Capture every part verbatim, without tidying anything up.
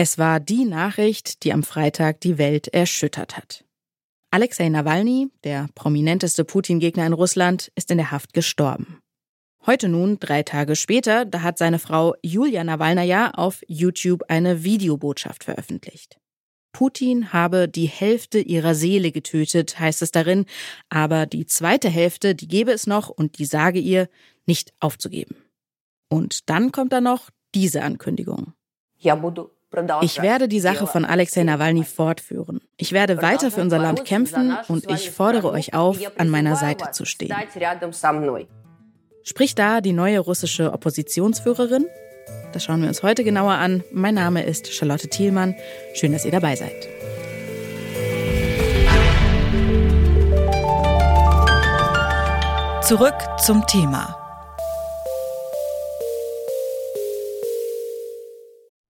Es war die Nachricht, die am Freitag die Welt erschüttert hat. Alexei Nawalny, der prominenteste Putin-Gegner in Russland, ist in der Haft gestorben. Heute nun, drei Tage später, da hat seine Frau Julia Nawalny auf YouTube eine Videobotschaft veröffentlicht. Putin habe die Hälfte ihrer Seele getötet, heißt es darin, aber die zweite Hälfte, die gebe es noch und die sage ihr, nicht aufzugeben. Und dann kommt da noch diese Ankündigung. Ich werde die Sache von Alexei Nawalny fortführen. Ich werde weiter für unser Land kämpfen und ich fordere euch auf, an meiner Seite zu stehen. Spricht da die neue russische Oppositionsführerin? Das schauen wir uns heute genauer an. Mein Name ist Charlotte Thielmann. Schön, dass ihr dabei seid. Zurück zum Thema.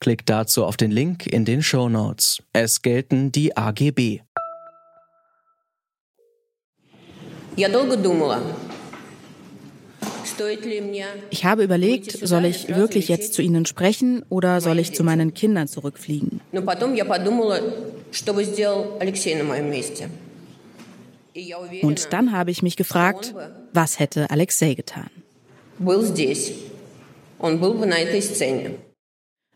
Klickt dazu auf den Link in den Shownotes. Es gelten die A G B. Ich habe überlegt, soll ich wirklich jetzt zu Ihnen sprechen oder soll ich zu meinen Kindern zurückfliegen? Und dann habe ich mich gefragt, was hätte Alexei getan?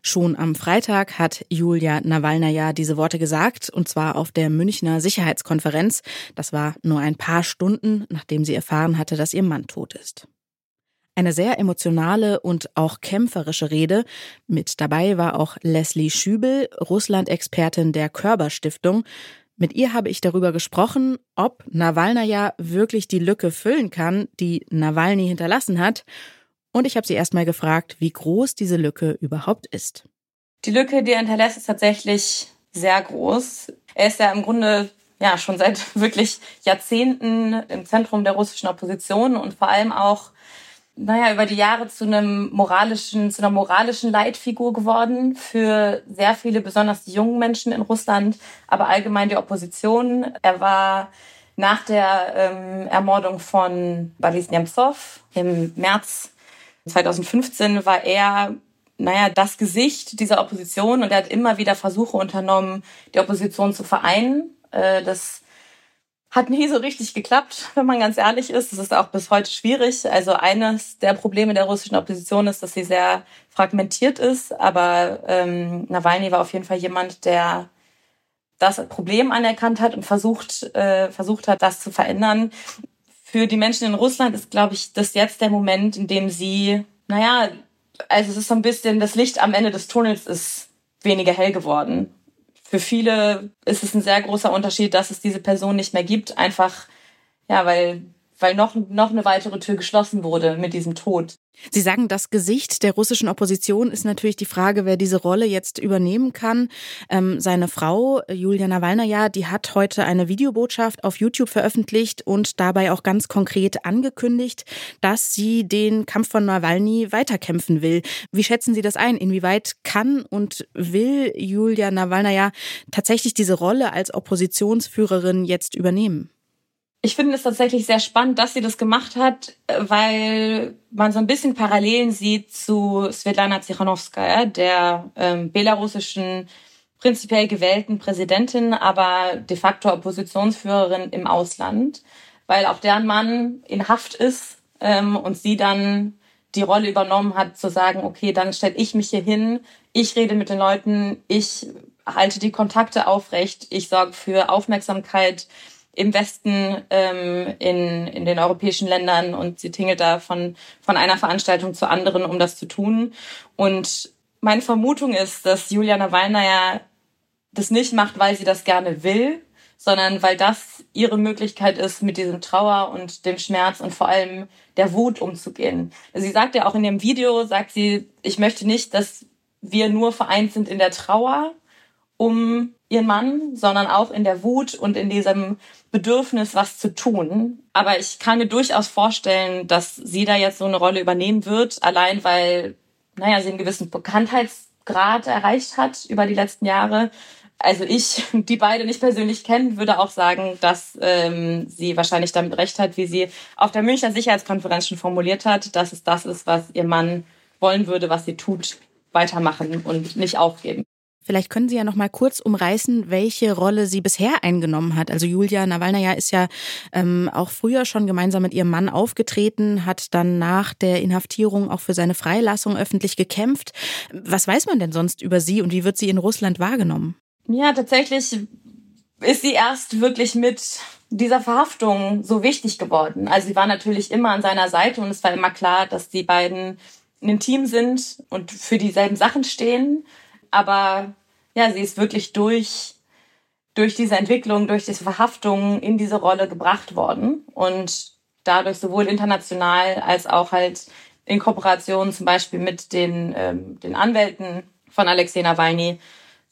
Schon am Freitag hat Julia Nawalny diese Worte gesagt, und zwar auf der Münchner Sicherheitskonferenz. Das war nur ein paar Stunden, nachdem sie erfahren hatte, dass ihr Mann tot ist. Eine sehr emotionale und auch kämpferische Rede. Mit dabei war auch Leslie Schübel, Russland-Expertin der Körber-Stiftung. Mit ihr habe ich darüber gesprochen, ob Nawalny wirklich die Lücke füllen kann, die Nawalny hinterlassen hat. Und ich habe sie erstmal gefragt, wie groß diese Lücke überhaupt ist. Die Lücke, die er hinterlässt, ist tatsächlich sehr groß. Er ist ja im Grunde ja schon seit wirklich Jahrzehnten im Zentrum der russischen Opposition und vor allem auch, naja, über die Jahre zu einem moralischen, zu einer moralischen Leitfigur geworden für sehr viele, besonders die jungen Menschen in Russland, aber allgemein die Opposition. Er war nach der ähm, Ermordung von Boris Nemtsov im März zweitausendfünfzehn war er, naja, das Gesicht dieser Opposition und er hat immer wieder Versuche unternommen, die Opposition zu vereinen. Das hat nie so richtig geklappt, wenn man ganz ehrlich ist. Das ist auch bis heute schwierig. Also eines der Probleme der russischen Opposition ist, dass sie sehr fragmentiert ist. Aber ähm, Nawalny war auf jeden Fall jemand, der das Problem anerkannt hat und versucht, äh, versucht hat, das zu verändern. Für die Menschen in Russland ist, glaube ich, das jetzt der Moment, in dem sie, naja, also es ist so ein bisschen, das Licht am Ende des Tunnels ist weniger hell geworden. Für viele ist es ein sehr großer Unterschied, dass es diese Person nicht mehr gibt, einfach, ja, weil, weil noch, noch eine weitere Tür geschlossen wurde mit diesem Tod. Sie sagen, das Gesicht der russischen Opposition ist natürlich die Frage, wer diese Rolle jetzt übernehmen kann. Ähm, seine Frau, Julia Nawalny, die hat heute eine Videobotschaft auf YouTube veröffentlicht und dabei auch ganz konkret angekündigt, dass sie den Kampf von Nawalny weiterkämpfen will. Wie schätzen Sie das ein? Inwieweit kann und will Julia Nawalny tatsächlich diese Rolle als Oppositionsführerin jetzt übernehmen? Ich finde es tatsächlich sehr spannend, dass sie das gemacht hat, weil man so ein bisschen Parallelen sieht zu Svetlana Tsikhanouskaya, der ähm, belarussischen, prinzipiell gewählten Präsidentin, aber de facto Oppositionsführerin im Ausland, weil auch deren Mann in Haft ist ähm, und sie dann die Rolle übernommen hat, zu sagen, okay, dann stelle ich mich hier hin, ich rede mit den Leuten, ich halte die Kontakte aufrecht, ich sorge für Aufmerksamkeit im Westen, ähm, in, in den europäischen Ländern und sie tingelt da von, von einer Veranstaltung zur anderen, um das zu tun. Und meine Vermutung ist, dass Julia Nawalny ja das nicht macht, weil sie das gerne will, sondern weil das ihre Möglichkeit ist, mit diesem Trauer und dem Schmerz und vor allem der Wut umzugehen. Sie sagt ja auch in dem Video, sagt sie, ich möchte nicht, dass wir nur vereint sind in der Trauer um ihren Mann, sondern auch in der Wut und in diesem Bedürfnis, was zu tun. Aber ich kann mir durchaus vorstellen, dass sie da jetzt so eine Rolle übernehmen wird, allein weil, naja, sie einen gewissen Bekanntheitsgrad erreicht hat über die letzten Jahre. Also ich, die beide nicht persönlich kennen, würde auch sagen, dass ähm, sie wahrscheinlich damit recht hat, wie sie auf der Münchner Sicherheitskonferenz schon formuliert hat, dass es das ist, was ihr Mann wollen würde, was sie tut, weitermachen und nicht aufgeben. Vielleicht können Sie ja noch mal kurz umreißen, welche Rolle sie bisher eingenommen hat. Also Julia Nawalny ist ja ähm, auch früher schon gemeinsam mit ihrem Mann aufgetreten, hat dann nach der Inhaftierung auch für seine Freilassung öffentlich gekämpft. Was weiß man denn sonst über sie und wie wird sie in Russland wahrgenommen? Ja, tatsächlich ist sie erst wirklich mit dieser Verhaftung so wichtig geworden. Also sie war natürlich immer an seiner Seite und es war immer klar, dass die beiden ein Team sind und für dieselben Sachen stehen. Aber ja, sie ist wirklich durch, durch diese Entwicklung, durch diese Verhaftung in diese Rolle gebracht worden und dadurch sowohl international als auch halt in Kooperation zum Beispiel mit den, ähm, den Anwälten von Alexei Nawalny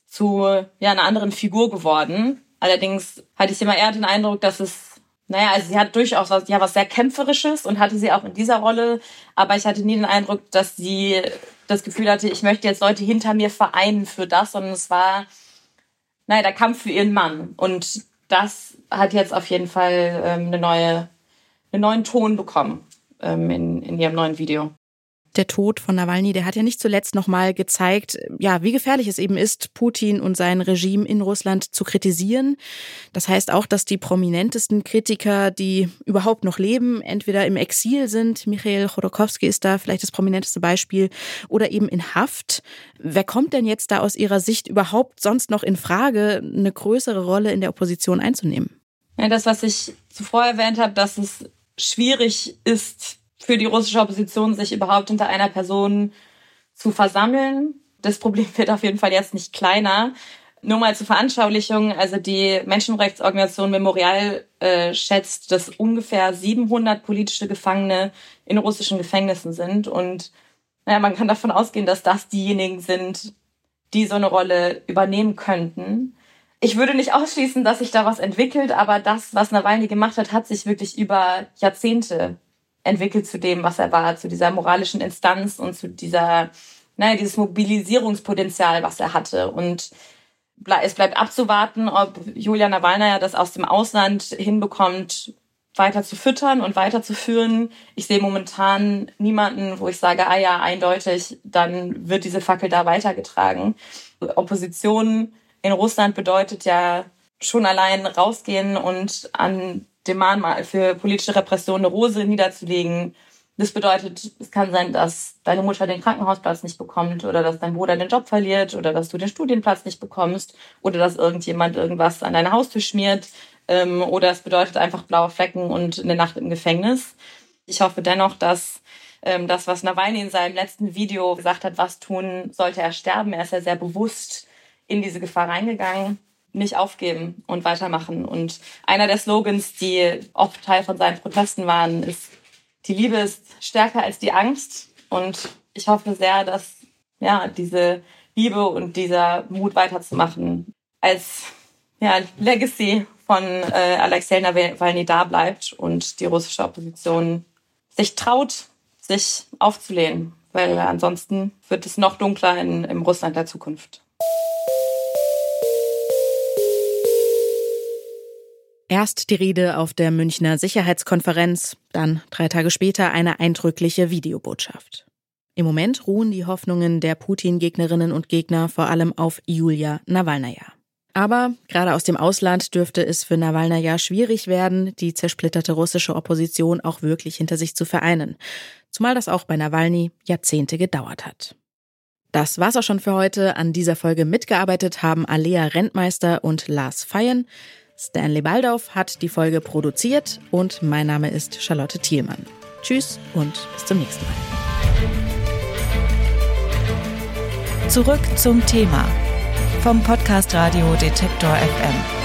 zu ja, einer anderen Figur geworden. Allerdings hatte ich immer eher den Eindruck, dass es, naja, also sie hat durchaus was, ja, was sehr Kämpferisches und hatte sie auch in dieser Rolle, aber ich hatte nie den Eindruck, dass sie das Gefühl hatte, ich möchte jetzt Leute hinter mir vereinen für das, sondern es war, naja, der Kampf für ihren Mann. Und das hat jetzt auf jeden Fall ähm, eine neue, einen neuen Ton bekommen ähm, in, in ihrem neuen Video. Der Tod von Nawalny, der hat ja nicht zuletzt nochmal gezeigt, ja, wie gefährlich es eben ist, Putin und sein Regime in Russland zu kritisieren. Das heißt auch, dass die prominentesten Kritiker, die überhaupt noch leben, entweder im Exil sind, Michail Chodorkowski ist da vielleicht das prominenteste Beispiel, oder eben in Haft. Wer kommt denn jetzt da aus Ihrer Sicht überhaupt sonst noch in Frage, eine größere Rolle in der Opposition einzunehmen? Ja, das, was ich zuvor erwähnt habe, dass es schwierig ist, für die russische Opposition, sich überhaupt hinter einer Person zu versammeln. Das Problem wird auf jeden Fall jetzt nicht kleiner. Nur mal zur Veranschaulichung, also die Menschenrechtsorganisation Memorial äh, schätzt, dass ungefähr siebenhundert politische Gefangene in russischen Gefängnissen sind. Und naja, man kann davon ausgehen, dass das diejenigen sind, die so eine Rolle übernehmen könnten. Ich würde nicht ausschließen, dass sich da was entwickelt, aber das, was Nawalny gemacht hat, hat sich wirklich über Jahrzehnte entwickelt zu dem, was er war, zu dieser moralischen Instanz und zu dieser, naja, dieses Mobilisierungspotenzial, was er hatte. Und es bleibt abzuwarten, ob Julia Nawalny das aus dem Ausland hinbekommt, weiter zu füttern und weiterzuführen. Ich sehe momentan niemanden, wo ich sage, ah ja, eindeutig, dann wird diese Fackel da weitergetragen. Opposition in Russland bedeutet ja schon allein rausgehen und an dem Mahnmal für politische Repression eine Rose niederzulegen. Das bedeutet, es kann sein, dass deine Mutter den Krankenhausplatz nicht bekommt oder dass dein Bruder den Job verliert oder dass du den Studienplatz nicht bekommst oder dass irgendjemand irgendwas an deine Haustür schmiert ähm, oder es bedeutet einfach blaue Flecken und eine Nacht im Gefängnis. Ich hoffe dennoch, dass ähm, das, was Nawalny in seinem letzten Video gesagt hat, was tun sollte er sterben, er ist ja sehr bewusst in diese Gefahr reingegangen, nicht aufgeben und weitermachen. Und einer der Slogans, die oft Teil von seinen Protesten waren, ist, die Liebe ist stärker als die Angst. Und ich hoffe sehr, dass ja diese Liebe und dieser Mut weiterzumachen als ja, Legacy von äh, Alexei Nawalny da bleibt und die russische Opposition sich traut, sich aufzulehnen. Weil ansonsten wird es noch dunkler in, im Russland der Zukunft. Erst die Rede auf der Münchner Sicherheitskonferenz, dann drei Tage später eine eindrückliche Videobotschaft. Im Moment ruhen die Hoffnungen der Putin-Gegnerinnen und Gegner vor allem auf Julia Nawalny. Aber gerade aus dem Ausland dürfte es für Nawalny schwierig werden, die zersplitterte russische Opposition auch wirklich hinter sich zu vereinen. Zumal das auch bei Nawalny Jahrzehnte gedauert hat. Das war's auch schon für heute. An dieser Folge mitgearbeitet haben Alea Rentmeister und Lars Feyen. Stanley Baldauf hat die Folge produziert und mein Name ist Charlotte Thielmann. Tschüss und bis zum nächsten Mal. Zurück zum Thema vom Podcast Radio Detektor F M.